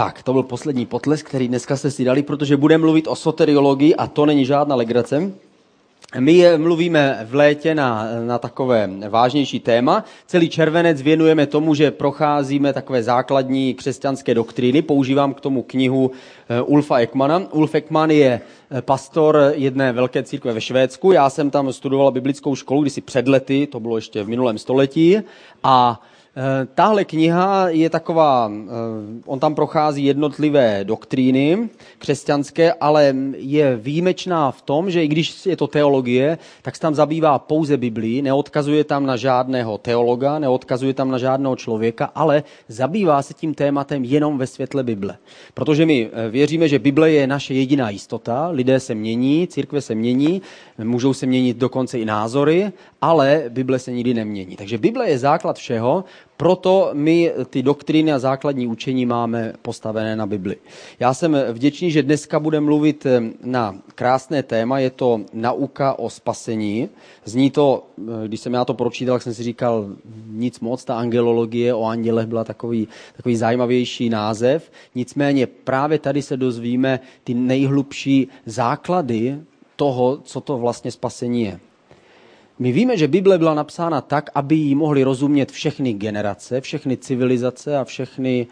Tak, to byl poslední potlesk, který dneska jste si dali, protože budeme mluvit o soteriologii a to není žádná legrace. My mluvíme v létě na takové vážnější téma. Celý červenec věnujeme tomu, že procházíme takové základní křesťanské doktríny. Používám k tomu knihu Ulfa Ekmana. Ulf Ekman je pastor jedné velké církve ve Švédsku. Já jsem tam studoval biblickou školu kdysi před lety, to bylo ještě v minulém století. A tahle kniha je taková, on tam prochází jednotlivé doktríny křesťanské, ale je výjimečná v tom, že i když je to teologie, tak se tam zabývá pouze Biblií, neodkazuje tam na žádného teologa, neodkazuje tam na žádného člověka, ale zabývá se tím tématem jenom ve světle Bible. Protože my věříme, že Bible je naše jediná jistota, lidé se mění, církve se mění, můžou se měnit dokonce i názory, ale Bible se nikdy nemění. Takže Bible je základ všeho, proto my ty doktríny a základní učení máme postavené na Bibli. Já jsem vděčný, že dneska budeme mluvit na krásné téma, je to nauka o spasení. Zní to, když jsem já to pročítal, tak jsem si říkal nic moc, ta angelologie o andělech byla takový zajímavější název. Nicméně právě tady se dozvíme ty nejhlubší základy toho, co to vlastně spasení je. My víme, že Bible byla napsána tak, aby ji mohly rozumět všechny generace, všechny civilizace a všechny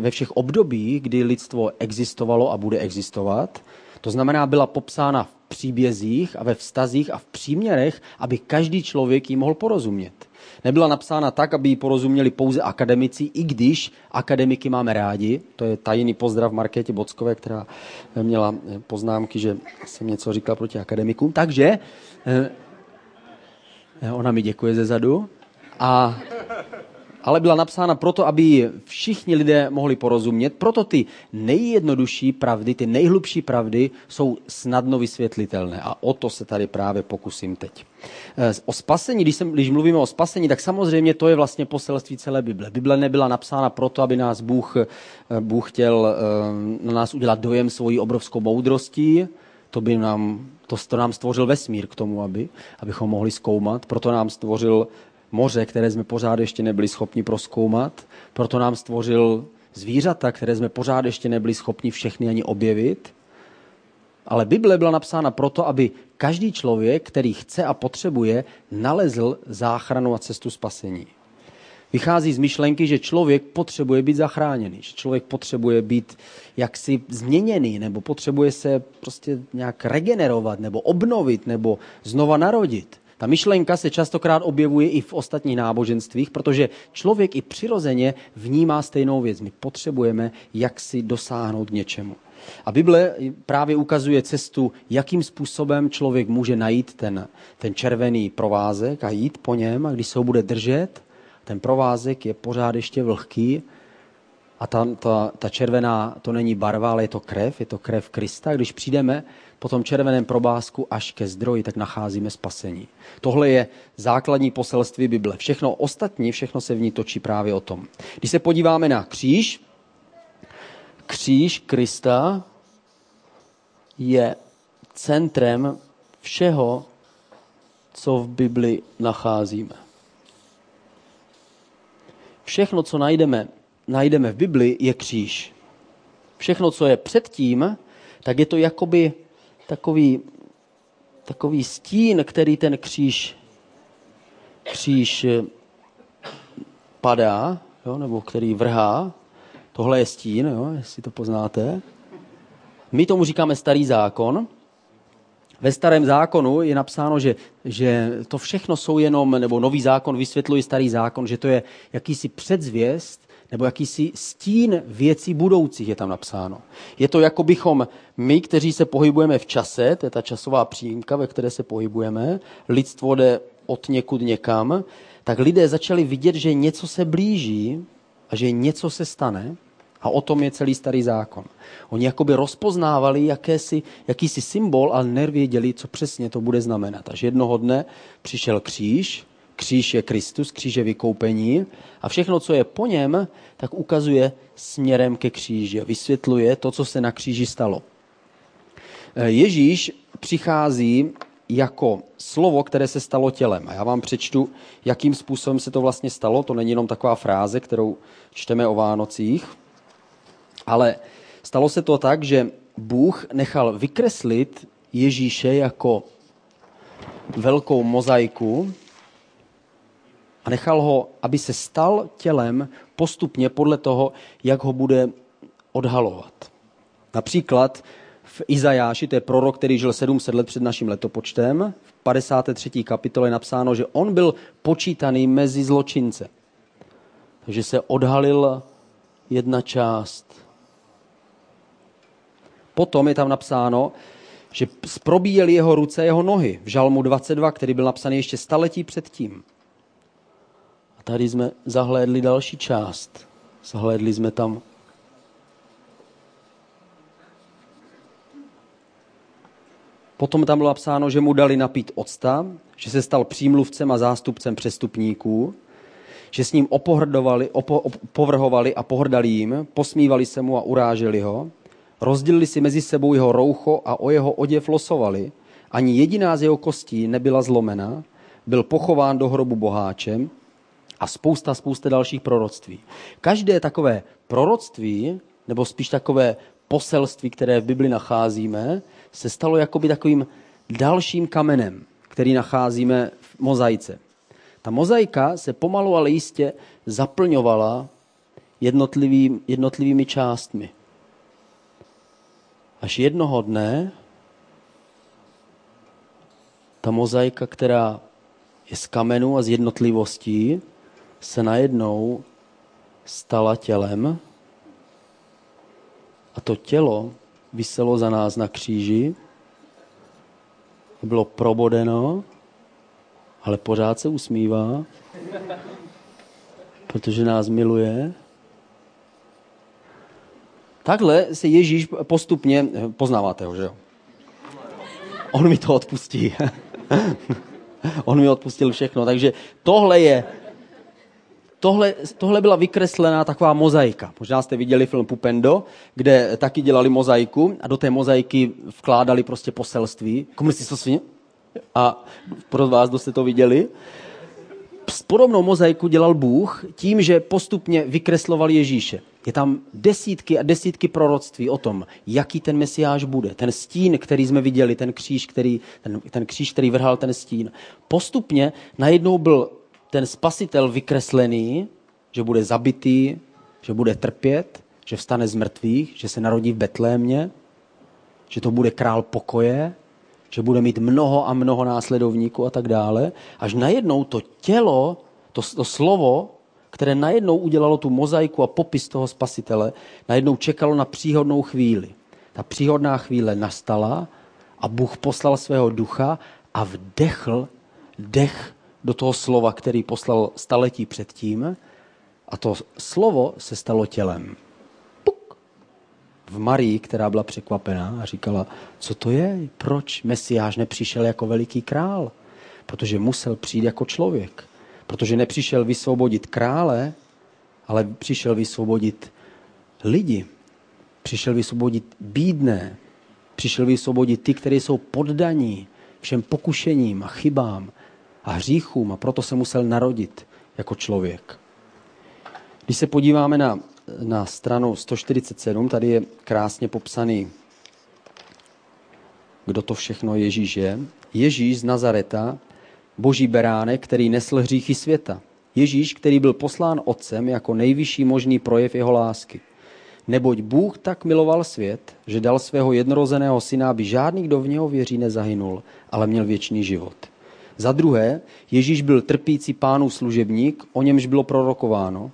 ve všech obdobích, kdy lidstvo existovalo a bude existovat. To znamená, byla popsána v příbězích a ve vztazích a v příměrech, aby každý člověk ji mohl porozumět. Nebyla napsána tak, aby ji porozuměli pouze akademici, i když akademiky máme rádi. To je tajný pozdrav Markétě Bockové, která měla poznámky, že jsem něco říkal proti akademikům. Takže ona mi děkuje zezadu, ale byla napsána proto, aby všichni lidé mohli porozumět. Proto ty nejjednodušší pravdy, ty nejhlubší pravdy jsou snadno vysvětlitelné. A o to se tady právě pokusím teď. O spasení, když mluvíme o spasení, tak samozřejmě to je vlastně poselství celé Bible. Bible nebyla napsána proto, aby nás Bůh chtěl na nás udělat dojem svojí obrovskou moudrostí. To nám stvořil vesmír k tomu, abychom mohli zkoumat. Proto nám stvořil moře, které jsme pořád ještě nebyli schopni prozkoumat. Proto nám stvořil zvířata, které jsme pořád ještě nebyli schopni všechny ani objevit. Ale Bible byla napsána proto, aby každý člověk, který chce a potřebuje, nalezl záchranu a cestu spasení. Vychází z myšlenky, že člověk potřebuje být zachráněný, že člověk potřebuje být jaksi změněný, nebo potřebuje se prostě nějak regenerovat, nebo obnovit, nebo znova narodit. Ta myšlenka se častokrát objevuje i v ostatních náboženstvích, protože člověk i přirozeně vnímá stejnou věc. My potřebujeme jaksi dosáhnout něčemu. A Bible právě ukazuje cestu, jakým způsobem člověk může najít ten červený provázek a jít po něm, a když se ho bude držet, ten provázek je pořád ještě vlhký a ta červená, to není barva, ale je to krev Krista. Když přijdeme po tom červeném provázku až ke zdroji, tak nacházíme spasení. Tohle je základní poselství Bible. Všechno ostatní, všechno se v ní točí právě o tom. Když se podíváme na kříž Krista je centrem všeho, co v Bibli nacházíme. Všechno, co najdeme v Bibli, je kříž. Všechno, co je předtím, tak je to jakoby takový stín, který ten kříž padá, jo, nebo který vrhá. Tohle je stín, jo, jestli to poznáte. My tomu říkáme Starý zákon. Ve Starém zákonu je napsáno, že to všechno jsou jenom, nebo Nový zákon vysvětluje Starý zákon, že to je jakýsi předzvěst, nebo jakýsi stín věcí budoucích je tam napsáno. Je to, jako bychom my, kteří se pohybujeme v čase, to je ta časová přímka, ve které se pohybujeme, lidstvo jde od někud někam, tak lidé začali vidět, že něco se blíží a že něco se stane. A o tom je celý Starý zákon. Oni jakoby rozpoznávali jakýsi symbol, ale nevěděli, co přesně to bude znamenat. Až jednoho dne přišel kříž, kříž je Kristus, kříž je vykoupení a všechno, co je po něm, tak ukazuje směrem ke kříži a vysvětluje to, co se na kříži stalo. Ježíš přichází jako slovo, které se stalo tělem. A já vám přečtu, jakým způsobem se to vlastně stalo. To není jenom taková fráze, kterou čteme o Vánocích. Ale stalo se to tak, že Bůh nechal vykreslit Ježíše jako velkou mozaiku a nechal ho, aby se stal tělem postupně podle toho, jak ho bude odhalovat. Například v Izajáši, to je prorok, který žil 700 let před naším letopočtem, v 53. kapitole je napsáno, že on byl počítaný mezi zločince. Takže se odhalil jedna část. Potom je tam napsáno, že probíjeli jeho ruce, jeho nohy v žalmu 22, který byl napsaný ještě staletí předtím. A tady jsme zahlédli další část. Zahlédli jsme tam potom tam bylo napsáno, že mu dali napít octa, že se stal přímluvcem a zástupcem přestupníků, že s ním opovrhovali a pohrdali jim, posmívali se mu a uráželi ho, rozdělili si mezi sebou jeho roucho a o jeho oděv losovali, ani jediná z jeho kostí nebyla zlomena, byl pochován do hrobu boháčem a spousta dalších proroctví. Každé takové proroctví, nebo spíš takové poselství, které v Bibli nacházíme, se stalo jakoby takovým dalším kamenem, který nacházíme v mozaice. Ta mozaika se pomalu, ale jistě zaplňovala jednotlivými částmi. Až jednoho dne ta mozaika, která je z kamenu a z jednotlivostí, se najednou stala tělem a to tělo viselo za nás na kříži, bylo probodeno, ale pořád se usmívá, protože nás miluje. Takhle se Ježíš postupně, poznáváte ho, že jo? On mi to odpustí. On mi odpustil všechno, takže tohle byla vykreslená taková mozaika. Možná jste viděli film Pupendo, kde taky dělali mozaiku a do té mozaiky vkládali prostě poselství. A pro vás, kdo jste to viděli? Podobnou mozaiku dělal Bůh tím, že postupně vykresloval Ježíše. Je tam desítky a desítky proroctví o tom, jaký ten Mesiáš bude. Ten stín, který jsme viděli, ten kříž, který vrhal ten stín. Postupně najednou byl ten spasitel vykreslený, že bude zabitý, že bude trpět, že vstane z mrtvých, že se narodí v Betlémě, že to bude král pokoje, že bude mít mnoho a mnoho následovníků a tak dále. Až najednou to tělo, to slovo, které najednou udělalo tu mozaiku a popis toho spasitele, najednou čekalo na příhodnou chvíli. Ta příhodná chvíle nastala a Bůh poslal svého ducha a vdechl dech do toho slova, který poslal staletí předtím, a to slovo se stalo tělem. Puk! V Marii, která byla překvapená a říkala, co to je? Proč Mesiáš nepřišel jako veliký král? Protože musel přijít jako člověk. Protože nepřišel vysvobodit krále, ale přišel vysvobodit lidi. Přišel vysvobodit bídné. Přišel vysvobodit ty, kteří jsou poddaní všem pokušením a chybám a hříchům, a proto se musel narodit jako člověk. Když se podíváme na stranu 147, tady je krásně popsaný, kdo to všechno Ježíš je. Ježíš z Nazareta, boží beránek, který nesl hříchy světa. Ježíš, který byl poslán otcem jako nejvyšší možný projev jeho lásky. Neboť Bůh tak miloval svět, že dal svého jednorozeného syna, aby žádný, kdo v něho věří, nezahynul, ale měl věčný život. Za druhé, Ježíš byl trpící Pánův služebník, o němž bylo prorokováno.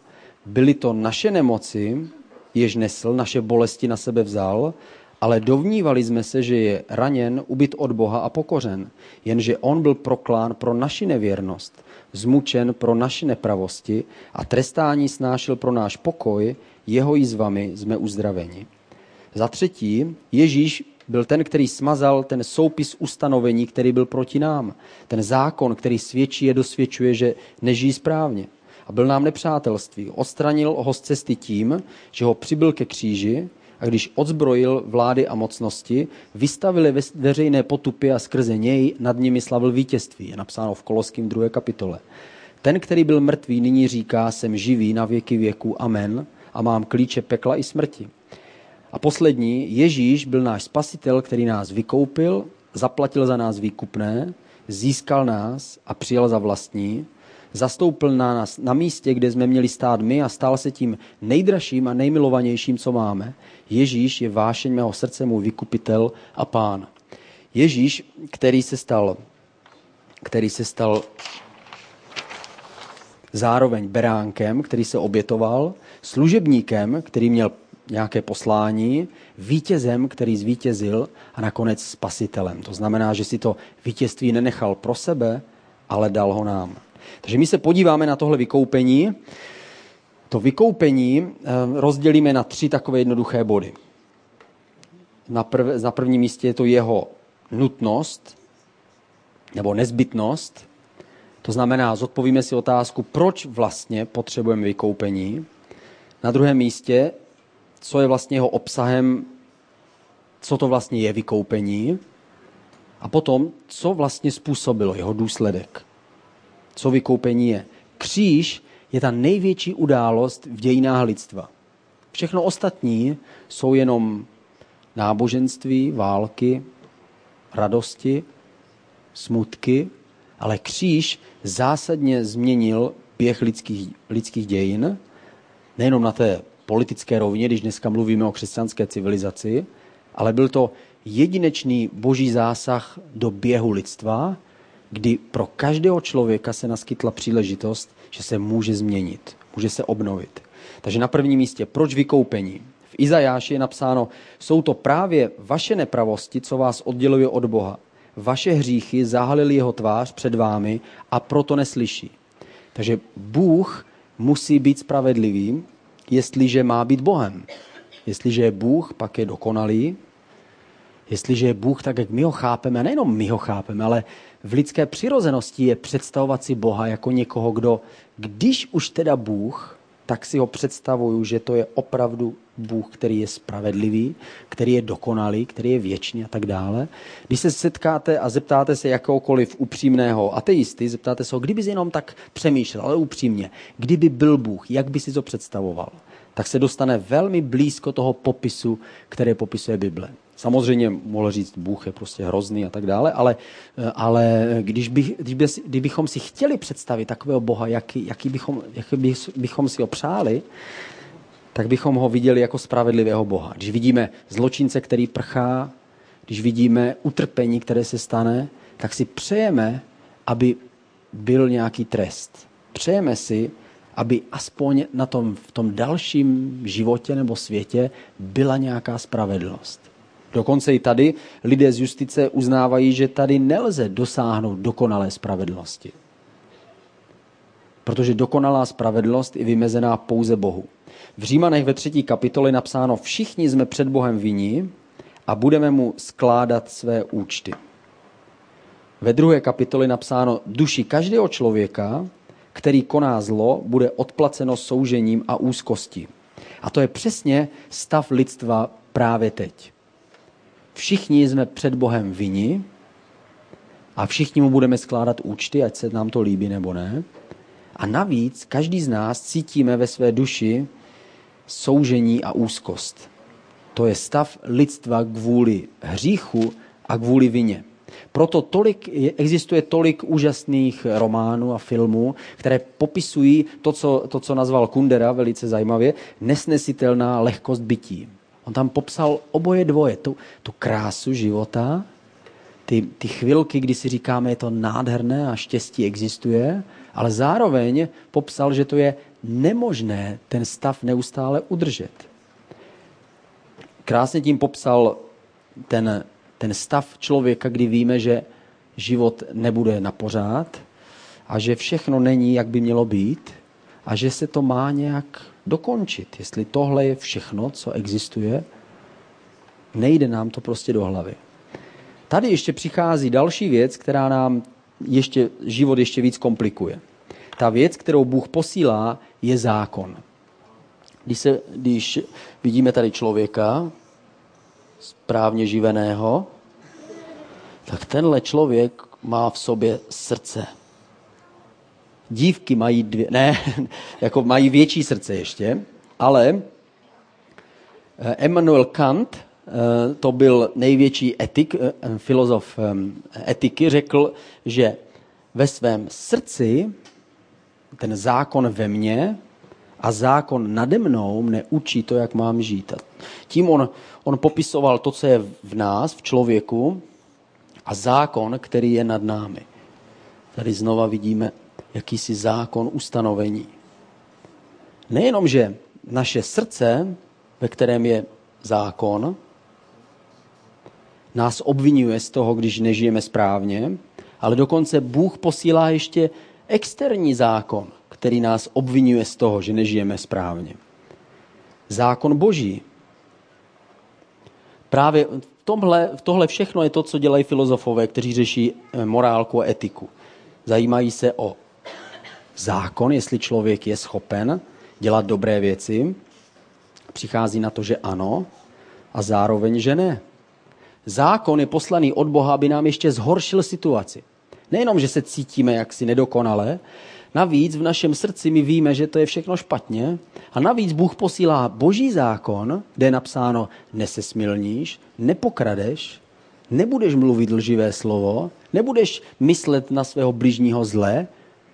Byly to naše nemoci, jež nesl, naše bolesti na sebe vzal, ale dovnívali jsme se, že je raněn, ubyt od Boha a pokořen. Jenže on byl proklán pro naši nevěrnost, zmučen pro naše nepravosti a trestání snášel pro náš pokoj, jeho jizvami jsme uzdraveni. Za třetí, Ježíš byl ten, který smazal ten soupis ustanovení, který byl proti nám. Ten zákon, který svědčí a dosvědčuje, že nežijí správně. A byl nám nepřátelství. Odstranil ho z cesty tím, že ho přibyl ke kříži, a když odzbrojil vlády a mocnosti, vystavili veřejné potupy a skrze něj nad nimi slavil vítězství. Je napsáno v Koloským 2. kapitole. Ten, který byl mrtvý, nyní říká, jsem živý na věky věků. Amen. A mám klíče pekla i smrti. A poslední, Ježíš byl náš spasitel, který nás vykoupil, zaplatil za nás výkupné, získal nás a přijal za vlastní, zastoupil na nás na místě, kde jsme měli stát my a stal se tím nejdražším a nejmilovanějším, co máme. Ježíš je vášeň mého srdce, můj vykupitel a pán. Ježíš, který se stal zároveň beránkem, který se obětoval, služebníkem, který měl nějaké poslání, vítězem, který zvítězil a nakonec spasitelem. To znamená, že si to vítězství nenechal pro sebe, ale dal ho nám. Takže my se podíváme na tohle vykoupení. To vykoupení rozdělíme na 3 takové jednoduché body. Na prvním místě je to jeho nutnost nebo nezbytnost. To znamená, zodpovíme si otázku, proč vlastně potřebujeme vykoupení. Na druhém místě, co je vlastně jeho obsahem, co to vlastně je vykoupení. A potom, co vlastně způsobilo jeho důsledek. Co vykoupení je. Kříž je ta největší událost v dějinách lidstva. Všechno ostatní jsou jenom náboženství, války, radosti, smutky, ale kříž zásadně změnil běh lidských dějin, nejenom na té politické rovině, když dneska mluvíme o křesťanské civilizaci, ale byl to jedinečný boží zásah do běhu lidstva, kdy pro každého člověka se naskytla příležitost, že se může změnit, může se obnovit. Takže na prvním místě, proč vykoupení? V Izajáši je napsáno, jsou to právě vaše nepravosti, co vás odděluje od Boha. Vaše hříchy zahalily jeho tvář před vámi a proto neslyší. Takže Bůh musí být spravedlivý, jestliže má být Bohem. Jestliže je Bůh, pak je dokonalý. Jestliže je Bůh tak, jak my ho chápeme, a nejenom my ho chápeme, ale v lidské přirozenosti je představovat si Boha jako někoho, kdo, když už teda Bůh, tak si ho představuju, že to je opravdu Bůh, který je spravedlivý, který je dokonalý, který je věčný a tak dále. Když se setkáte a zeptáte se jakéhokoliv upřímného ateisty, zeptáte se ho, kdyby jsi jenom tak přemýšlel, ale upřímně, kdyby byl Bůh, jak by si to představoval, tak se dostane velmi blízko toho popisu, které popisuje Bible. Samozřejmě mohl říct, Bůh je prostě hrozný a tak dále, ale kdybychom si chtěli představit takového Boha, jaký bychom si ho přáli, tak bychom ho viděli jako spravedlivého Boha. Když vidíme zločince, který prchá, když vidíme utrpení, které se stane, tak si přejeme, aby byl nějaký trest. Přejeme si, aby aspoň v tom dalším životě nebo světě byla nějaká spravedlnost. Dokonce i tady lidé z justice uznávají, že tady nelze dosáhnout dokonalé spravedlnosti. Protože dokonalá spravedlnost je vymezená pouze Bohu. V Římanech ve 3. kapitole napsáno, všichni jsme před Bohem vinni a budeme mu skládat své účty. Ve 2. kapitole napsáno, duši každého člověka, který koná zlo, bude odplaceno soužením a úzkostí. A to je přesně stav lidstva právě teď. Všichni jsme před Bohem vinni a všichni mu budeme skládat účty, ať se nám to líbí nebo ne. A navíc každý z nás cítíme ve své duši soužení a úzkost. To je stav lidstva kvůli hříchu a kvůli vině. Proto existuje tolik úžasných románů a filmů, které popisují to, co nazval Kundera velice zajímavě, nesnesitelná lehkost bytí. On tam popsal oboje dvoje, tu krásu života, ty chvilky, kdy si říkáme, je to nádherné a štěstí existuje, ale zároveň popsal, že to je nemožné ten stav neustále udržet. Krásně tím popsal ten stav člověka, kdy víme, že život nebude na pořád a že všechno není, jak by mělo být a že se to má nějak dokončit. Jestli tohle je všechno, co existuje, nejde nám to prostě do hlavy. Tady ještě přichází další věc, která nám život ještě víc komplikuje. Ta věc, kterou Bůh posílá, je zákon. Když vidíme tady člověka, správně živeného, tak tenhle člověk má v sobě srdce. Dívky mají mají větší srdce ještě, ale Emanuel Kant, to byl největší etik, filozof etiky, řekl, že ve svém srdci ten zákon ve mně a zákon nade mnou mne učí to, jak mám žít. Tím on popisoval to, co je v nás, v člověku, a zákon, který je nad námi. Tady znova vidíme jakýsi zákon ustanovení. Nejenom, že naše srdce, ve kterém je zákon, nás obvinuje z toho, když nežijeme správně, ale dokonce Bůh posílá ještě externí zákon, který nás obvinuje z toho, že nežijeme správně. Zákon Boží. Právě tohle všechno je to, co dělají filozofové, kteří řeší morálku a etiku. Zajímají se o zákon, jestli člověk je schopen dělat dobré věci. Přichází na to, že ano, a zároveň, že ne. Zákon je poslaný od Boha, aby nám ještě zhoršil situaci. Nejenom, že se cítíme jaksi nedokonale, navíc v našem srdci my víme, že to je všechno špatně, a navíc Bůh posílá Boží zákon, kde je napsáno, nesesmilníš, nepokradeš, nebudeš mluvit lživé slovo, nebudeš myslet na svého bližního zle.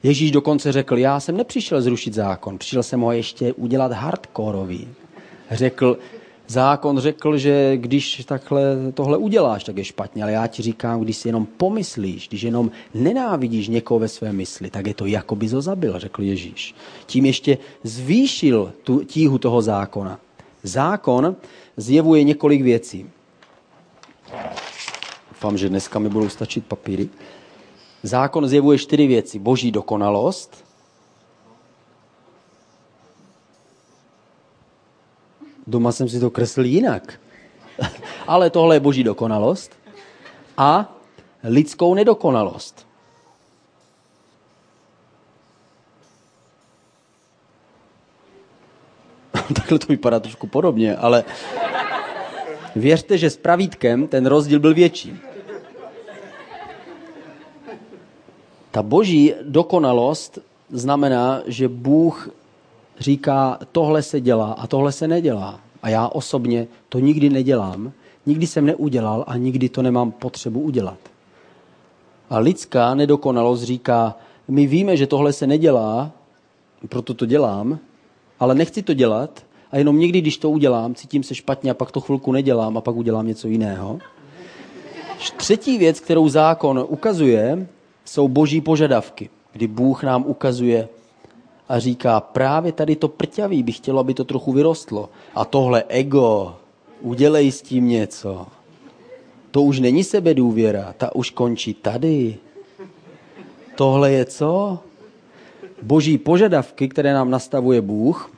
Ježíš dokonce řekl, já jsem nepřišel zrušit zákon, přišel jsem ho ještě udělat hardkórový. Zákon řekl, že když tohle uděláš, tak je špatně, ale já ti říkám, když si jenom pomyslíš, když jenom nenávidíš někoho ve své mysli, tak je to, jako bys ho zabil, řekl Ježíš. Tím ještě zvýšil tu tíhu toho zákona. Zákon zjevuje několik věcí. Doufám, že dneska mi budou stačit papíry. Zákon zjevuje 4 věci. Boží dokonalost, doma jsem si to kreslil jinak. Ale tohle je Boží dokonalost. A lidskou nedokonalost. Takhle to vypadá trošku podobně, ale věřte, že s pravítkem ten rozdíl byl větší. Ta Boží dokonalost znamená, že Bůh říká, tohle se dělá a tohle se nedělá. A já osobně to nikdy nedělám, nikdy jsem neudělal a nikdy to nemám potřebu udělat. A lidská nedokonalost říká, my víme, že tohle se nedělá, proto to dělám, ale nechci to dělat a jenom někdy, když to udělám, cítím se špatně a pak to chvilku nedělám a pak udělám něco jiného. 3. věc, kterou zákon ukazuje, jsou Boží požadavky, kdy Bůh nám ukazuje a říká, právě tady to prťavý bych chtěl, aby to trochu vyrostlo. A tohle ego, udělej s tím něco. To už není sebedůvěra, ta už končí tady. Tohle je co? Boží požadavky, které nám nastavuje Bůh.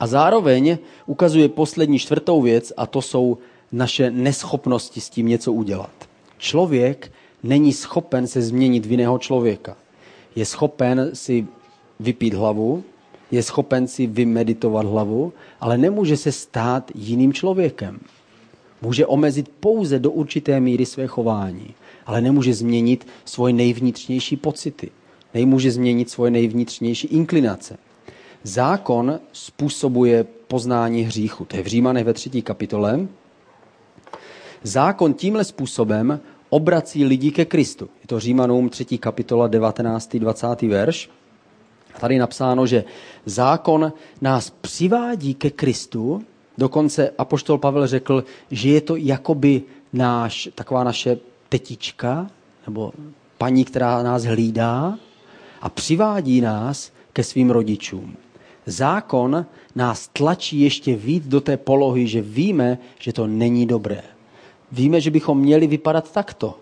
A zároveň ukazuje poslední 4. věc, a to jsou naše neschopnosti s tím něco udělat. Člověk není schopen se změnit v jiného člověka. Je schopen si vypít hlavu, je schopen si vymeditovat hlavu, ale nemůže se stát jiným člověkem. Může omezit pouze do určité míry své chování, ale nemůže změnit svoje nejvnitřnější pocity, nemůže změnit svoje nejvnitřnější inklinace. Zákon způsobuje poznání hříchu. To je v Římanech ve 3. kapitole. Zákon tímhle způsobem obrací lidi ke Kristu. Je to Římanům 3. kapitola 19. 20. verš. Tady je napsáno, že zákon nás přivádí ke Kristu. Dokonce apoštol Pavel řekl, že je to jakoby taková naše tetička, nebo paní, která nás hlídá a přivádí nás ke svým rodičům. Zákon nás tlačí ještě víc do té polohy, že víme, že to není dobré. Víme, že bychom měli vypadat takto.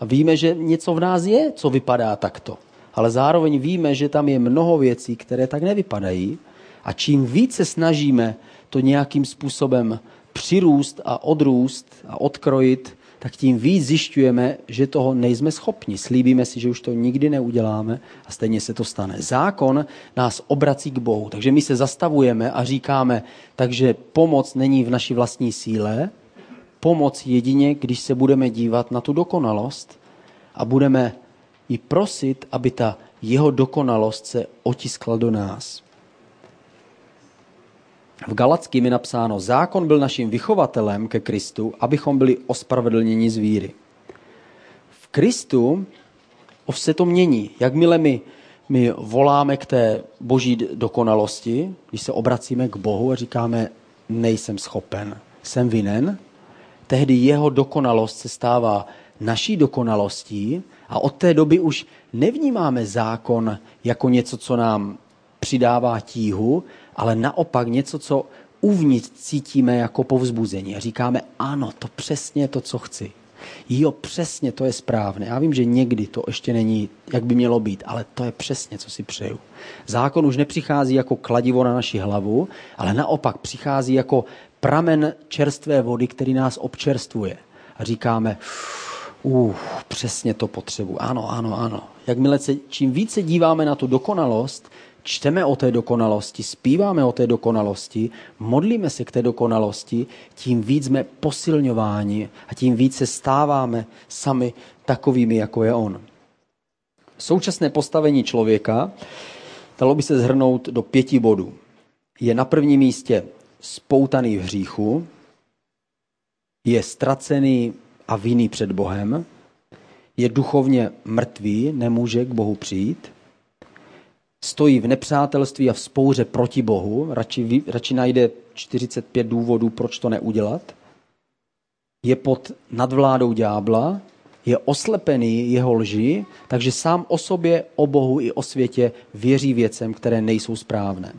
A víme, že něco v nás je, co vypadá takto. Ale zároveň víme, že tam je mnoho věcí, které tak nevypadají, a čím více snažíme to nějakým způsobem přirůst a odrůst a odkrojit, tak tím víc zjišťujeme, že toho nejsme schopni. Slíbíme si, že už to nikdy neuděláme a stejně se to stane. Zákon nás obrací k Bohu, takže my se zastavujeme a říkáme, takže pomoc není v naší vlastní síle, pomoc jedině, když se budeme dívat na tu dokonalost a budeme i prosit, aby ta jeho dokonalost se otiskla do nás. V Galackým je napsáno, zákon byl naším vychovatelem ke Kristu, abychom byli ospravedlněni z víry. V Kristu se to mění. Jakmile my voláme k té boží dokonalosti, když se obracíme k Bohu a říkáme, nejsem schopen, jsem vinen, tehdy jeho dokonalost se stává naší dokonalostí a od té doby už nevnímáme zákon jako něco, co nám přidává tíhu, ale naopak něco, co uvnitř cítíme jako povzbuzení. A říkáme, ano, to přesně to, co chci. Jo, přesně to je správné. Já vím, že někdy to ještě není, jak by mělo být, ale to je přesně, co si přeju. Zákon už nepřichází jako kladivo na naši hlavu, ale naopak přichází jako pramen čerstvé vody, který nás občerstvuje. A říkáme, přesně to potřebuji. Ano. Jakmile čím více díváme na tu dokonalost, čteme o té dokonalosti, zpíváme o té dokonalosti, modlíme se k té dokonalosti, tím víc jsme posilňováni a tím víc se stáváme sami takovými, jako je on. Současné postavení člověka dalo by se shrnout do 5 bodů. Je na prvním místě spoutaný v hříchu, je ztracený a vinný před Bohem, je duchovně mrtvý, nemůže k Bohu přijít, stojí v nepřátelství a v vzpouře proti Bohu, radši najde 45 důvodů, proč to neudělat, je pod nadvládou ďábla, je oslepený jeho lži, takže sám o sobě, o Bohu i o světě věří věcem, které nejsou správné.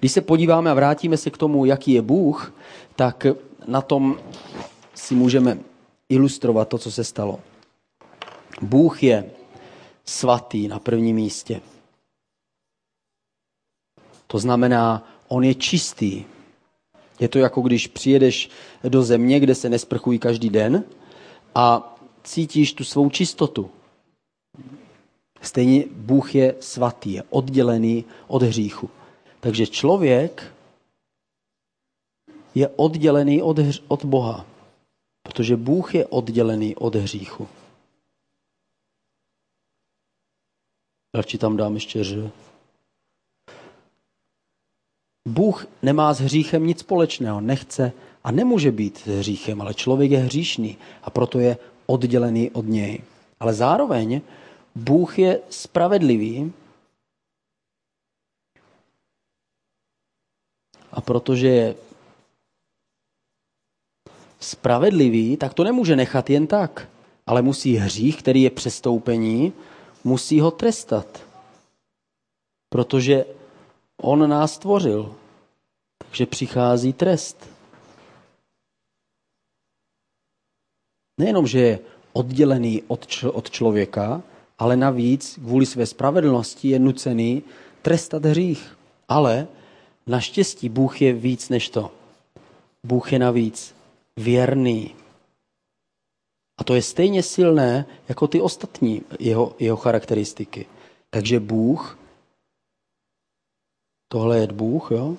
Když se podíváme a vrátíme se k tomu, jaký je Bůh, tak na tom si můžeme ilustrovat to, co se stalo. Bůh je svatý na prvním místě. To znamená, on je čistý. Je to jako když přijedeš do země, kde se nesprchují každý den a cítíš tu svou čistotu. Stejně Bůh je svatý, je oddělený od hříchu. Takže člověk je oddělený od Boha, protože Bůh je oddělený od hříchu. Radši tam dám ještě ř. Bůh nemá s hříchem nic společného, nechce a nemůže být s hříchem, ale člověk je hříšný a proto je oddělený od něj. Ale zároveň Bůh je spravedlivý a protože je spravedlivý, tak to nemůže nechat jen tak, ale musí hřích, který je přestoupení, musí ho trestat, protože on nás stvořil, takže přichází trest. Nejenom, že je oddělený od člověka, ale navíc kvůli své spravedlnosti je nucený trestat hřích. Ale naštěstí Bůh je víc než to. Bůh je navíc věrný. A to je stejně silné jako ty ostatní jeho charakteristiky. Takže Bůh, tohle je Bůh, jo?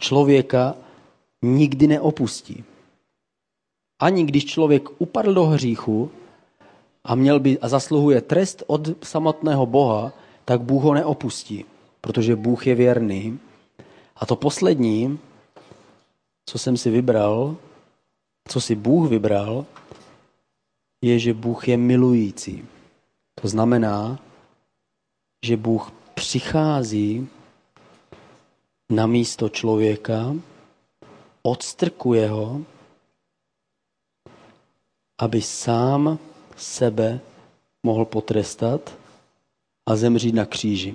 Člověka nikdy neopustí. Ani když člověk upadl do hříchu a zasluhuje trest od samotného Boha, tak Bůh ho neopustí, protože Bůh je věrný. A to poslední, co si Bůh vybral, je, že Bůh je milující. To znamená, že Bůh přichází na místo člověka, odstrkuje ho, aby sám sebe mohl potrestat a zemřít na kříži.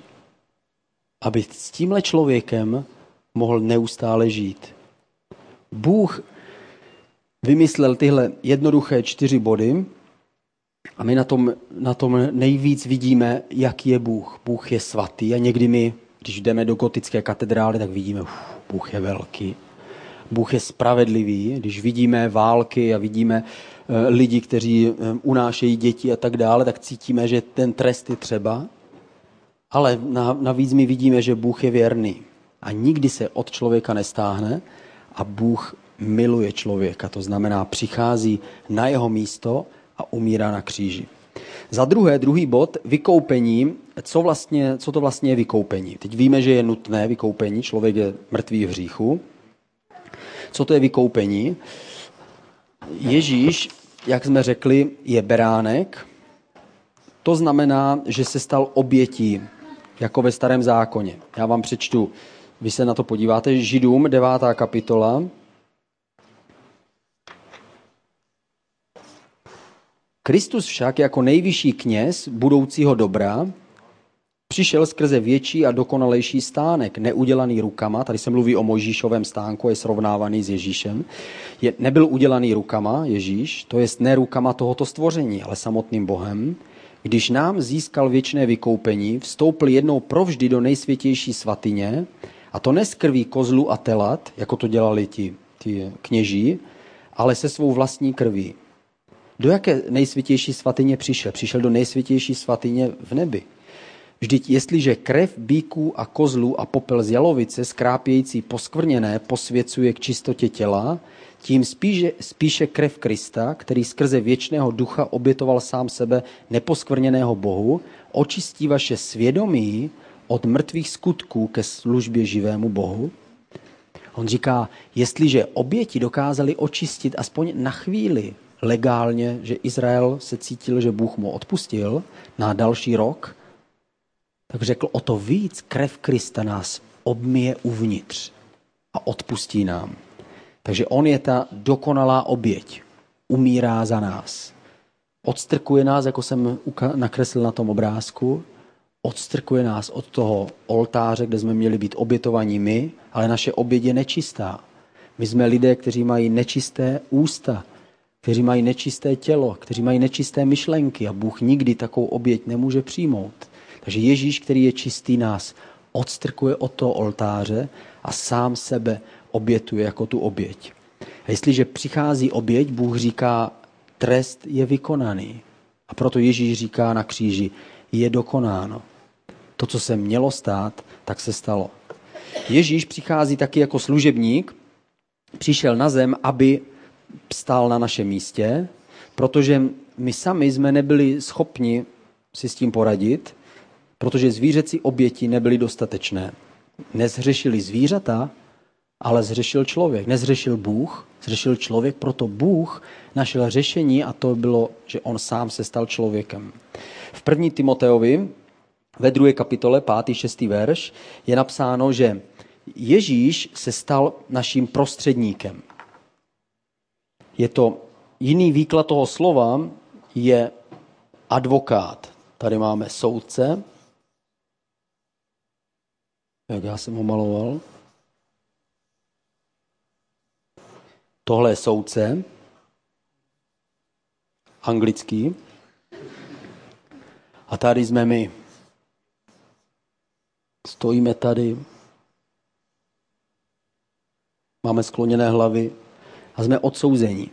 Aby s tímhle člověkem mohl neustále žít. Bůh vymyslel tyhle jednoduché 4 body a my na tom nejvíc vidíme, jaký je Bůh. Bůh je svatý a někdy my, když jdeme do gotické katedrály, tak vidíme, Bůh je velký. Bůh je spravedlivý, když vidíme války a vidíme lidi, kteří unášejí děti a tak dále, tak cítíme, že ten trest je třeba. Ale navíc my vidíme, že Bůh je věrný a nikdy se od člověka nestáhne a Bůh miluje člověka, to znamená, přichází na jeho místo a umírá na kříži. Za druhé, druhý bod, vykoupení. Co to vlastně je vykoupení? Teď víme, že je nutné vykoupení, člověk je mrtvý v hříchu. Co to je vykoupení? Ježíš, jak jsme řekli, je beránek. To znamená, že se stal obětí, jako ve Starém zákoně. Já vám přečtu, vy se na to podíváte, Židům 9. kapitola. Kristus však jako nejvyšší kněz budoucího dobra přišel skrze větší a dokonalejší stánek, neudělaný rukama, tady se mluví o Mojžíšovém stánku, je srovnávaný s Ježíšem, nebyl udělaný rukama Ježíš, to jest ne rukama tohoto stvoření, ale samotným Bohem. Když nám získal věčné vykoupení, vstoupil jednou provždy do nejsvětější svatyně, a to ne z krví kozlu a telat, jako to dělali ti kněží, ale se svou vlastní krví. Do jaké nejsvětější svatyně přišel? Přišel do nejsvětější svatyně v nebi. Vždyť jestliže krev bíků a kozlů a popel z jalovice skrápějící poskvrněné posvěcuje k čistotě těla, tím spíše krev Krista, který skrze věčného ducha obětoval sám sebe neposkvrněného Bohu, očistí vaše svědomí od mrtvých skutků ke službě živému Bohu. On říká, jestliže oběti dokázali očistit aspoň na chvíli legálně, že Izrael se cítil, že Bůh mu odpustil na další rok, tak řekl, o to víc krev Krista nás obmije uvnitř a odpustí nám. Takže on je ta dokonalá oběť. Umírá za nás. Odstrkuje nás, jako jsem nakreslil na tom obrázku, odstrkuje nás od toho oltáře, kde jsme měli být obětovaní my, ale naše oběť je nečistá. My jsme lidé, kteří mají nečisté ústa, kteří mají nečisté tělo, kteří mají nečisté myšlenky a Bůh nikdy takovou oběť nemůže přijmout. Takže Ježíš, který je čistý, nás odstrkuje od toho oltáře a sám sebe obětuje jako tu oběť. A jestliže přichází oběť, Bůh říká, trest je vykonaný. A proto Ježíš říká na kříži, je dokonáno. To, co se mělo stát, tak se stalo. Ježíš přichází taky jako služebník, přišel na zem, aby stál na našem místě, protože my sami jsme nebyli schopni si s tím poradit, protože zvířecí oběti nebyly dostatečné. Nezhřešili zvířata, ale zhřešil člověk. Nezhřešil Bůh, zhřešil člověk, proto Bůh našel řešení a to bylo, že on sám se stal člověkem. V 1. Timoteovi ve 2. kapitole 5. 6. verš je napsáno, že Ježíš se stal naším prostředníkem. Je to jiný výklad toho slova, je advokát. Tady máme soudce. Jak já jsem ho maloval. Tohle je soudce. Anglický. A tady jsme my. Stojíme tady. Máme skloněné hlavy. A jsme odsouzení.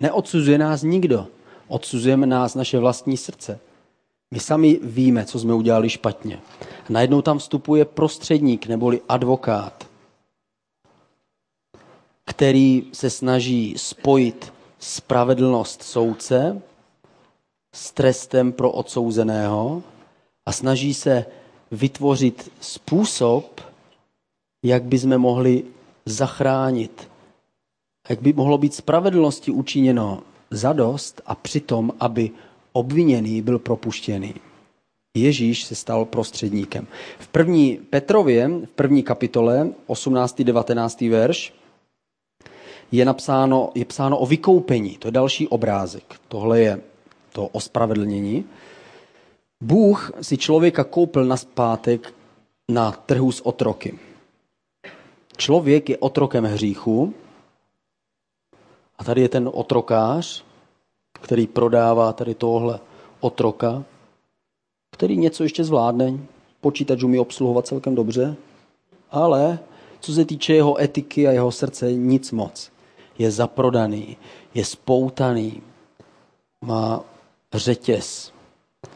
Neodsuzuje nás nikdo. Odsuzujeme nás naše vlastní srdce. My sami víme, co jsme udělali špatně. A najednou tam vstupuje prostředník, neboli advokát, který se snaží spojit spravedlnost soudce s trestem pro odsouzeného a snaží se vytvořit způsob, jak by jsme mohli zachránit, jak by mohlo být spravedlnosti učiněno zadost a přitom, aby obviněný byl propuštěný. Ježíš se stal prostředníkem. V 1. Petrově, v 1. kapitole, 18. 19. verš, je psáno o vykoupení. To je další obrázek. Tohle je to ospravedlnění. Bůh si člověka koupil nazpátek na trhu s otroky. Člověk je otrokem hříchu. A tady je ten otrokář, který prodává tady tohle otroka, který něco ještě zvládne, počítač umí obsluhovat celkem dobře, ale co se týče jeho etiky a jeho srdce, nic moc. Je zaprodaný, je spoutaný, má řetěz.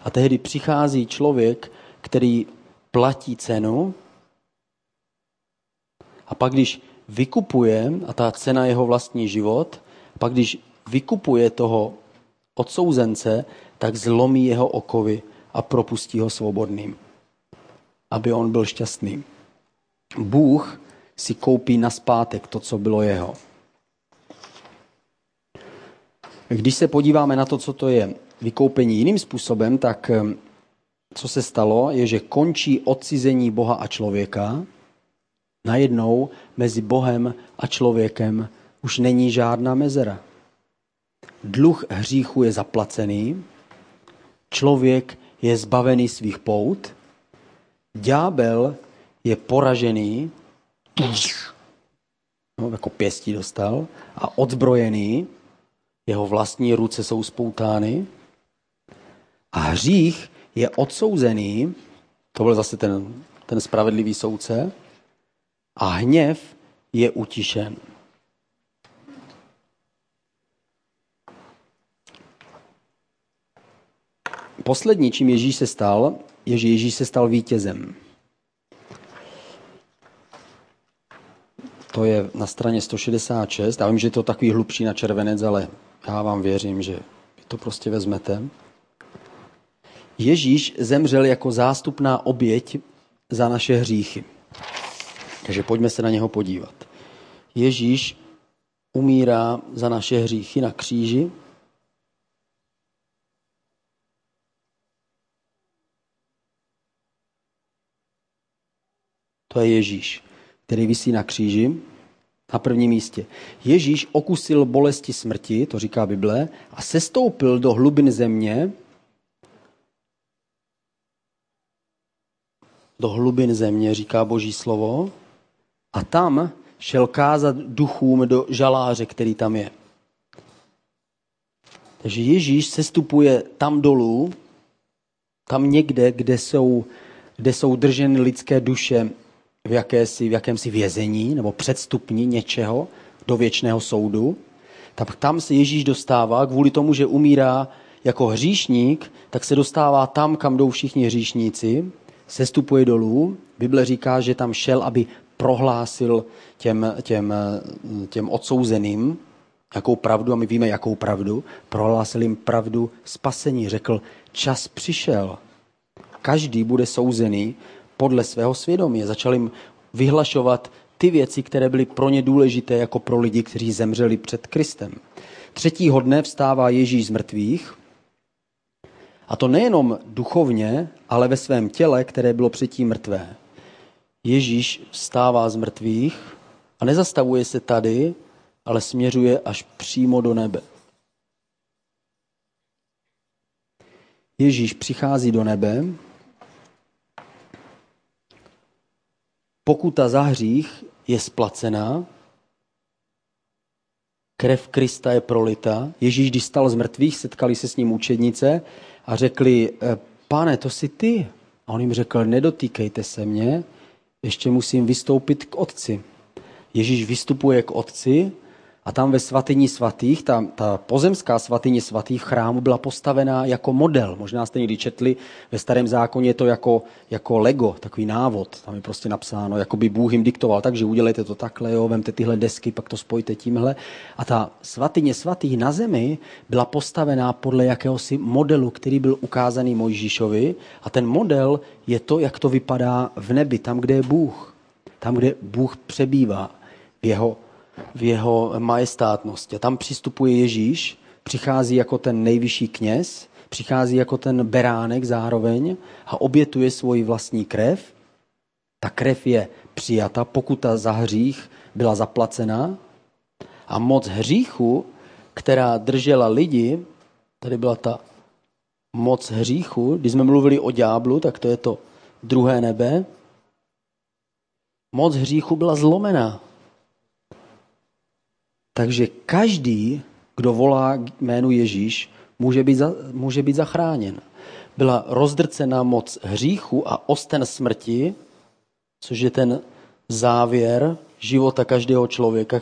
A tehdy přichází člověk, který platí cenu a pak, když vykupuje, a ta cena jeho vlastní život, pak, když vykupuje toho odsouzence, tak zlomí jeho okovy a propustí ho svobodným, aby on byl šťastný. Bůh si koupí nazpátek to, co bylo jeho. Když se podíváme na to, co to je vykoupení jiným způsobem, tak co se stalo, je, že končí odcizení Boha a člověka. Najednou mezi Bohem a člověkem už není žádná mezera. Dluh hříchu je zaplacený, člověk je zbavený svých pout, ďábel je poražený, jako pěstí dostal, a odzbrojený, jeho vlastní ruce jsou spoutány, a hřích je odsouzený, to byl zase ten spravedlivý soudce, a hněv je utišen. Poslední, čím Ježíš se stal, je, že Ježíš se stal vítězem. To je na straně 166. Já vím, že je to takový hlubší na červenec, ale já vám věřím, že vy to prostě vezmete. Ježíš zemřel jako zástupná oběť za naše hříchy. Takže pojďme se na něho podívat. Ježíš umírá za naše hříchy na kříži. To je Ježíš, který visí na kříži na prvním místě. Ježíš okusil bolesti smrti, to říká Bible, a sestoupil do hlubin země, říká Boží slovo, a tam šel kázat duchům do žaláře, který tam je. Takže Ježíš sestupuje tam dolů, tam někde, kde jsou drženy lidské duše v jakémsi vězení nebo předstupni něčeho do věčného soudu. Tak tam se Ježíš dostává, kvůli tomu, že umírá jako hříšník, tak se dostává tam, kam jdou všichni hříšníci, sestupuje dolů. Bible říká, že tam šel, aby prohlásil těm odsouzeným jakou pravdu, a my víme, jakou pravdu. Prohlásil jim pravdu spasení. Řekl, čas přišel. Každý bude souzený podle svého svědomí. Začal jim vyhlašovat ty věci, které byly pro ně důležité, jako pro lidi, kteří zemřeli před Kristem. Třetího dne vstává Ježíš z mrtvých, a to nejenom duchovně, ale ve svém těle, které bylo předtím mrtvé. Ježíš vstává z mrtvých a nezastavuje se tady, ale směřuje až přímo do nebe. Ježíš přichází do nebe. Pokuta za hřích je splacená, krev Krista je prolita. Ježíš, když stal z mrtvých, setkali se s ním učednice a řekli, Pane, to jsi ty. A on jim řekl, nedotýkejte se mě, ještě musím vystoupit k Otci. Ježíš vystupuje k Otci a tam ve svatyni svatých, ta pozemská svatyně svatých v chrámu byla postavená jako model. Možná jste někdy četli, ve Starém zákoně je to jako Lego, takový návod. Tam je prostě napsáno, jako by Bůh jim diktoval, takže udělejte to takhle, jo, vemte tyhle desky, pak to spojte tímhle. A ta svatyně svatých na zemi byla postavená podle jakéhosi modelu, který byl ukázaný Mojžíšovi. A ten model je to, jak to vypadá v nebi, tam, kde je Bůh. Tam, kde Bůh přebývá v jeho majestátnosti. Tam přistupuje Ježíš, přichází jako ten nejvyšší kněz, přichází jako ten beránek zároveň a obětuje svoji vlastní krev. Ta krev je přijata, pokuta za hřích byla zaplacena a moc hříchu, která držela lidi, tady byla ta moc hříchu, když jsme mluvili o ďáblu, tak to je to druhé nebe, moc hříchu byla zlomená. Takže každý, kdo volá jménu Ježíš, může být zachráněn. Byla rozdrcena moc hříchu a osten smrti, což je ten závěr života každého člověka,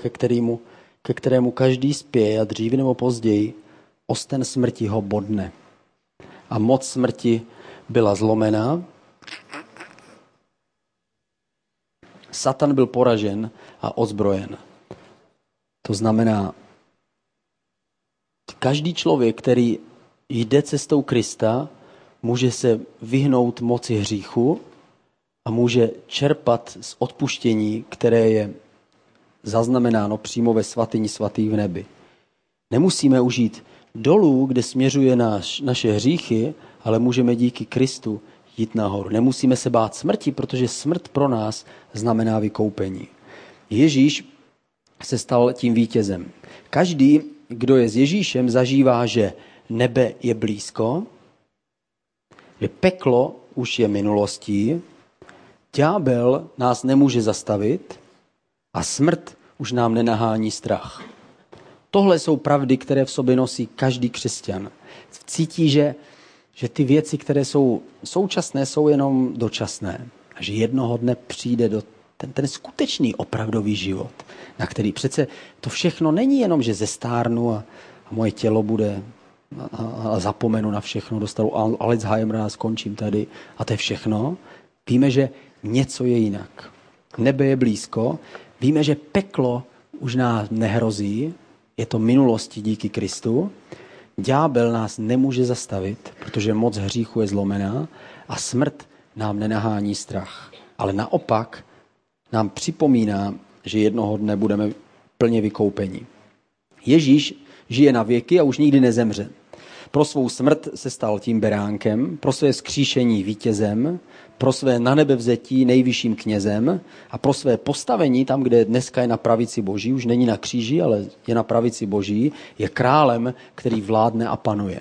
ke kterému každý spěje a dřív nebo později osten smrti ho bodne. A moc smrti byla zlomena. Satan byl poražen a odzbrojen. To znamená, každý člověk, který jde cestou Krista, může se vyhnout moci hříchu a může čerpat z odpuštění, které je zaznamenáno přímo ve svatyni svatých v nebi. Nemusíme už jít dolů, kde směřuje naše hříchy, ale můžeme díky Kristu jít nahoru. Nemusíme se bát smrti, protože smrt pro nás znamená vykoupení. Ježíš se stal tím vítězem. Každý, kdo je s Ježíšem, zažívá, že nebe je blízko, že peklo už je minulostí, ďábel nás nemůže zastavit a smrt už nám nenahání strach. Tohle jsou pravdy, které v sobě nosí každý křesťan. Cítí, že ty věci, které jsou současné, jsou jenom dočasné. A že jednoho dne přijde do ten skutečný opravdový život, na který přece to všechno není jenom, že zestárnu a moje tělo bude a zapomenu na všechno, dostanu Alzheimera a skončím tady a to je všechno. Víme, že něco je jinak. Nebe je blízko. Víme, že peklo už nás nehrozí. Je to minulosti díky Kristu. Ďábel nás nemůže zastavit, protože moc hříchu je zlomená a smrt nám nenahání strach. Ale naopak nám připomíná, že jednoho dne budeme plně vykoupeni. Ježíš žije na věky a už nikdy nezemře. Pro svou smrt se stal tím beránkem, pro své vzkříšení vítězem, pro své nanebevzetí nejvyšším knězem a pro své postavení, tam, kde dneska je na pravici Boží, už není na kříži, ale je na pravici Boží, je králem, který vládne a panuje.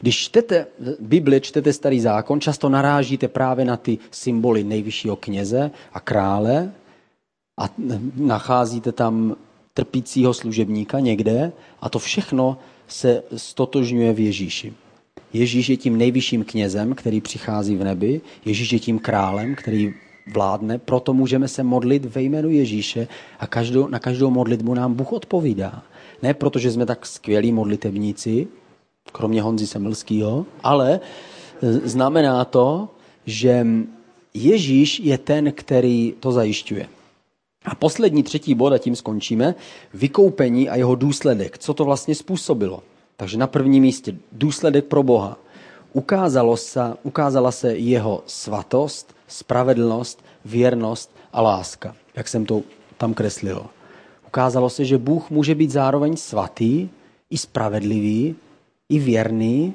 Když čtete Bibli, čtete Starý zákon, často narážíte právě na ty symboly nejvyššího kněze a krále a nacházíte tam trpícího služebníka někde a to všechno se stotožňuje v Ježíši. Ježíš je tím nejvyšším knězem, který přichází v nebi. Ježíš je tím králem, který vládne. Proto můžeme se modlit ve jménu Ježíše a na každou modlitbu nám Bůh odpovídá. Ne proto, že jsme tak skvělí modlitevníci, kromě Honzy Semilskýho, ale znamená to, že Ježíš je ten, který to zajišťuje. A poslední třetí bod, a tím skončíme, vykoupení a jeho důsledek. Co to vlastně způsobilo? Takže na prvním místě důsledek pro Boha. Ukázala se jeho svatost, spravedlnost, věrnost a láska, jak jsem to tam kreslil. Ukázalo se, že Bůh může být zároveň svatý, i spravedlivý, i věrný,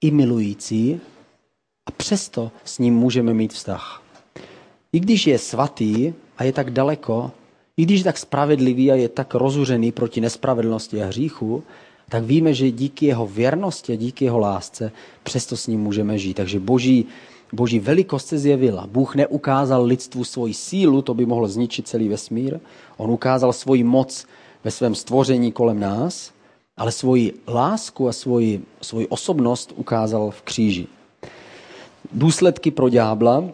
i milující a přesto s ním můžeme mít vztah. I když je svatý a je tak daleko, i když je tak spravedlivý a je tak rozuřený proti nespravedlnosti a hříchu, tak víme, že díky jeho věrnosti a díky jeho lásce přesto s ním můžeme žít. Takže boží velikost se zjevila. Bůh neukázal lidstvu svoji sílu, to by mohlo zničit celý vesmír. On ukázal svoji moc ve svém stvoření kolem nás, ale svoji lásku a svoji osobnost ukázal v kříži. Důsledky pro ďábla.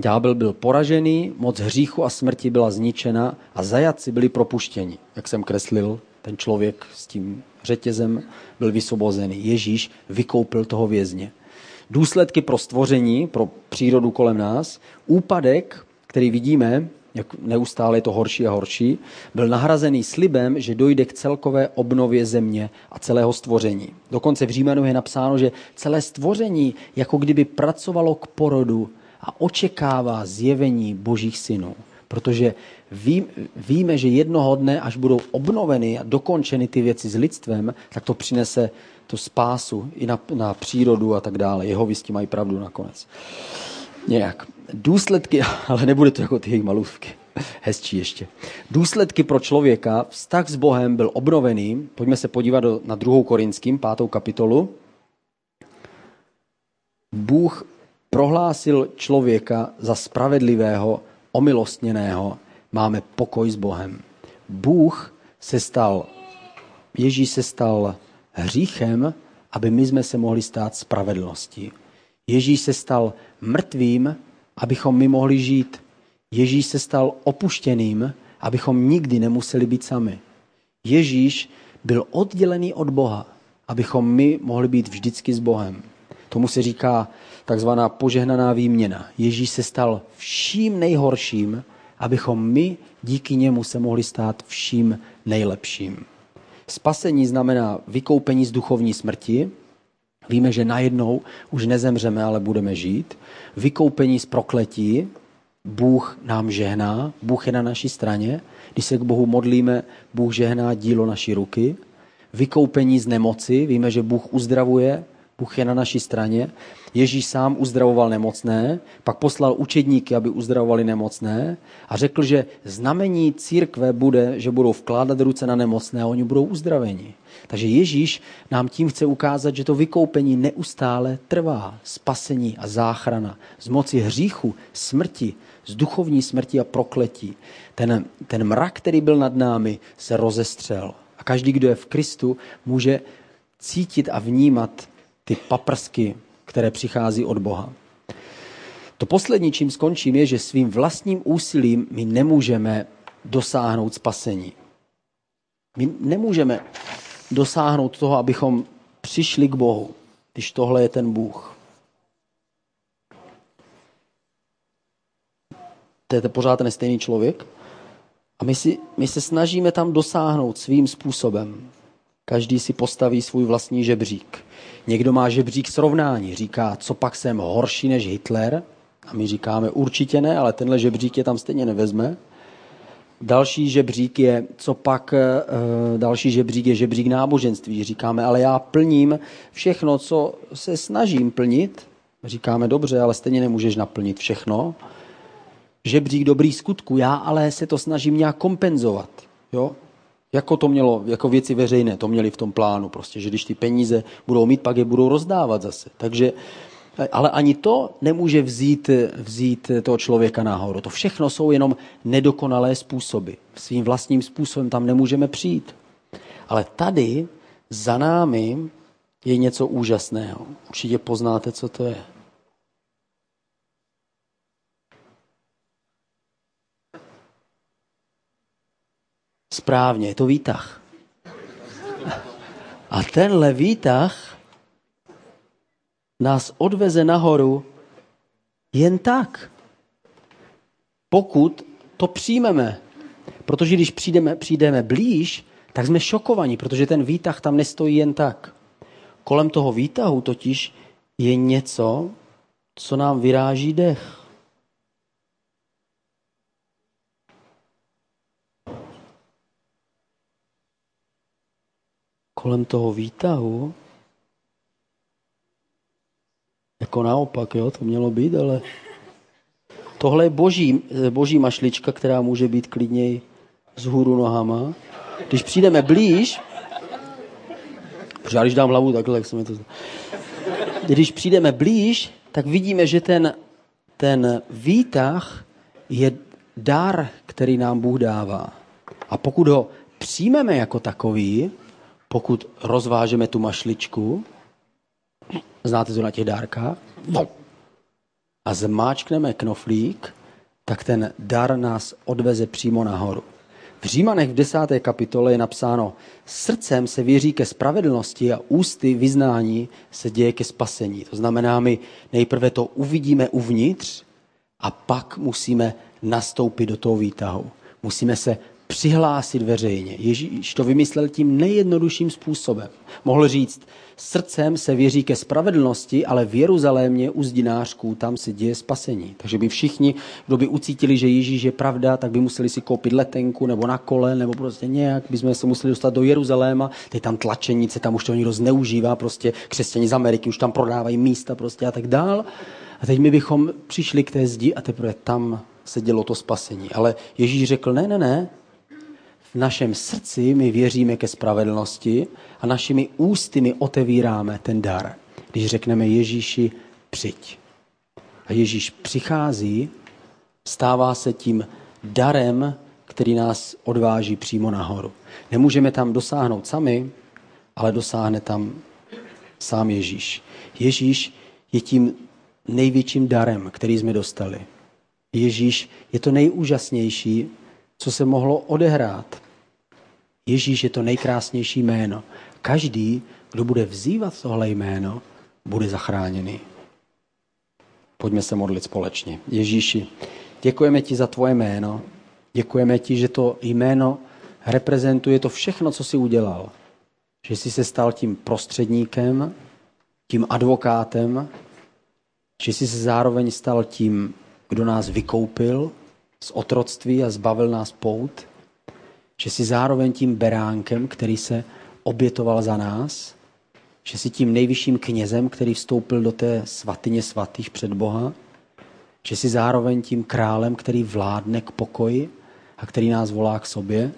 Ďábel byl poražený, moc hříchu a smrti byla zničena a zajatci byli propuštěni. Jak jsem kreslil, ten člověk s tím řetězem byl vysvobozený. Ježíš vykoupil toho vězně. Důsledky pro stvoření, pro přírodu kolem nás, úpadek, který vidíme, jak neustále je to horší a horší, byl nahrazený slibem, že dojde k celkové obnově země a celého stvoření. Dokonce v Římanům je napsáno, že celé stvoření jako kdyby pracovalo k porodu a očekává zjevení božích synů. Protože víme, že jednoho dne, až budou obnoveny a dokončeny ty věci s lidstvem, tak to přinese to spásu i na přírodu a tak dále. Jehovisti mají pravdu nakonec. Nějak. Důsledky, ale nebude to jako ty jejich malůvky. Hezčí ještě. Důsledky pro člověka, vztah s Bohem byl obnovený. Pojďme se podívat na 2. Korinským, 5. kapitolu. Bůh prohlásil člověka za spravedlivého, omilostněného, máme pokoj s Bohem. Ježíš se stal hříchem, aby my jsme se mohli stát spravedlností. Ježíš se stal mrtvým, abychom my mohli žít. Ježíš se stal opuštěným, abychom nikdy nemuseli být sami. Ježíš byl oddělený od Boha, abychom my mohli být vždycky s Bohem. Tomu se říká takzvaná požehnaná výměna. Ježíš se stal vším nejhorším, abychom my díky němu se mohli stát vším nejlepším. Spasení znamená vykoupení z duchovní smrti, Víme, že najednou už nezemřeme, ale budeme žít. Vykoupení z prokletí, Bůh nám žehná, Bůh je na naší straně. Když se k Bohu modlíme, Bůh žehná dílo naší ruky. Vykoupení z nemoci, víme, že Bůh uzdravuje, Bůh je na naší straně. Ježíš sám uzdravoval nemocné, pak poslal učedníky, aby uzdravovali nemocné a řekl, že znamení církve bude, že budou vkládat ruce na nemocné a oni budou uzdraveni. Takže Ježíš nám tím chce ukázat, že to vykoupení neustále trvá. Spasení a záchrana z moci hříchu, smrti, z duchovní smrti a prokletí. Ten mrak, který byl nad námi, se rozestřel. A každý, kdo je v Kristu, může cítit a vnímat ty paprsky, které přichází od Boha. To poslední, čím skončím, je, že svým vlastním úsilím my nemůžeme dosáhnout spasení. My nemůžeme dosáhnout toho, abychom přišli k Bohu, když tohle je ten Bůh. To je pořád ten stejný člověk. A my se snažíme tam dosáhnout svým způsobem. Každý si postaví svůj vlastní žebřík. Někdo má žebřík srovnání, říká, co pak jsem horší než Hitler? A my říkáme, určitě ne, ale tenhle žebřík je tam stejně nevezme. Další žebřík je žebřík náboženství. Říkáme, ale já plním všechno, co se snažím plnit. Říkáme, dobře, ale stejně nemůžeš naplnit všechno. Žebřík dobrých skutků, já ale se to snažím nějak kompenzovat, jo? Jako to mělo, jako věci veřejné, to měli v tom plánu prostě, že když ty peníze budou mít, pak je budou rozdávat zase. Takže, ale ani to nemůže vzít toho člověka nahoru. To všechno jsou jenom nedokonalé způsoby. Svým vlastním způsobem tam nemůžeme přijít. Ale tady za námi je něco úžasného. Určitě poznáte, co to je. Správně, je to výtah. A tenhle výtah nás odveze nahoru jen tak, pokud to přijmeme. Protože když přijdeme blíž, tak jsme šokovaní, protože ten výtah tam nestojí jen tak. Kolem toho výtahu totiž je něco, co nám vyráží dech. Kolem toho výtahu, jako naopak, jo, to mělo být, ale tohle je boží mašlička, která může být klidněji vzhůru nohama. Když přijdeme blíž, protože já když dám hlavu takhle, jak se mi to zdá. Když přijdeme blíž, tak vidíme, že ten výtah je dar, který nám Bůh dává. A pokud ho přijmeme jako takový, pokud rozvážeme tu mašličku, znáte to na těch dárkách, a zmáčkneme knoflík, tak ten dar nás odveze přímo nahoru. V Římanech v 10. kapitole je napsáno, srdcem se věří ke spravedlnosti a ústy vyznání se děje ke spasení. To znamená, my nejprve to uvidíme uvnitř a pak musíme nastoupit do toho výtahu. Musíme se přihlásit veřejně. Ježíš to vymyslel tím nejjednodušším způsobem. Mohl říct, srdcem se věří ke spravedlnosti, ale v Jeruzalémě u zdinářků tam se děje spasení. Takže by všichni, kdo by ucítili, že Ježíš je pravda, tak by museli si koupit letenku nebo na kole, nebo prostě nějak by jsme se museli dostat do Jeruzaléma. Teď tam tlačenice, tam už to někdo zneužívá, prostě křesťané z Ameriky už tam prodávají místa prostě a tak dál. A teď my bychom přišli k té zdi a teprve tam se dělo to spasení. Ale Ježíš řekl, ne. V našem srdci my věříme ke spravedlnosti a našimi ústy my otevíráme ten dar. Když řekneme Ježíši, přijď. A Ježíš přichází, stává se tím darem, který nás odváží přímo nahoru. Nemůžeme tam dosáhnout sami, ale dosáhne tam sám Ježíš. Ježíš je tím největším darem, který jsme dostali. Ježíš je to nejúžasnější, co se mohlo odehrát. Ježíš je to nejkrásnější jméno. Každý, kdo bude vzývat tohle jméno, bude zachráněný. Pojďme se modlit společně. Ježíši, děkujeme ti za tvoje jméno. Děkujeme ti, že to jméno reprezentuje to všechno, co jsi udělal. Že jsi se stal tím prostředníkem, tím advokátem, že jsi se zároveň stal tím, kdo nás vykoupil z otroctví a zbavil nás pout, že jsi zároveň tím beránkem, který se obětoval za nás, že jsi tím nejvyšším knězem, který vstoupil do té svatyně svatých před Boha, že jsi zároveň tím králem, který vládne k pokoji a který nás volá k sobě.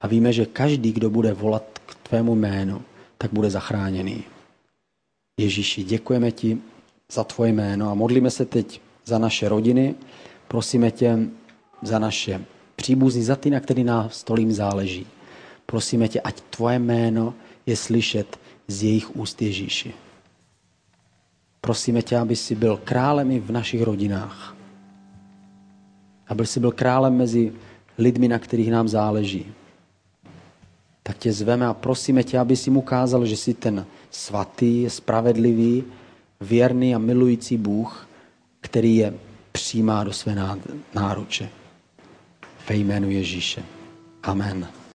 A víme, že každý, kdo bude volat k tvému jménu, tak bude zachráněný. Ježíši, děkujeme ti za tvoje jméno a modlíme se teď za naše rodiny, prosíme tě za naše příbuzní, za ty, na který nás tolik záleží. Prosíme tě, ať tvoje jméno je slyšet z jejich úst, Ježíši. Prosíme tě, aby jsi byl králem i v našich rodinách. Aby jsi byl králem mezi lidmi, na kterých nám záleží. Tak tě zveme a prosíme tě, aby jsi mu ukázal, že jsi ten svatý, spravedlivý, věrný a milující Bůh, který je přijímá do své náruče. Ve jménu Ježíše. Amen.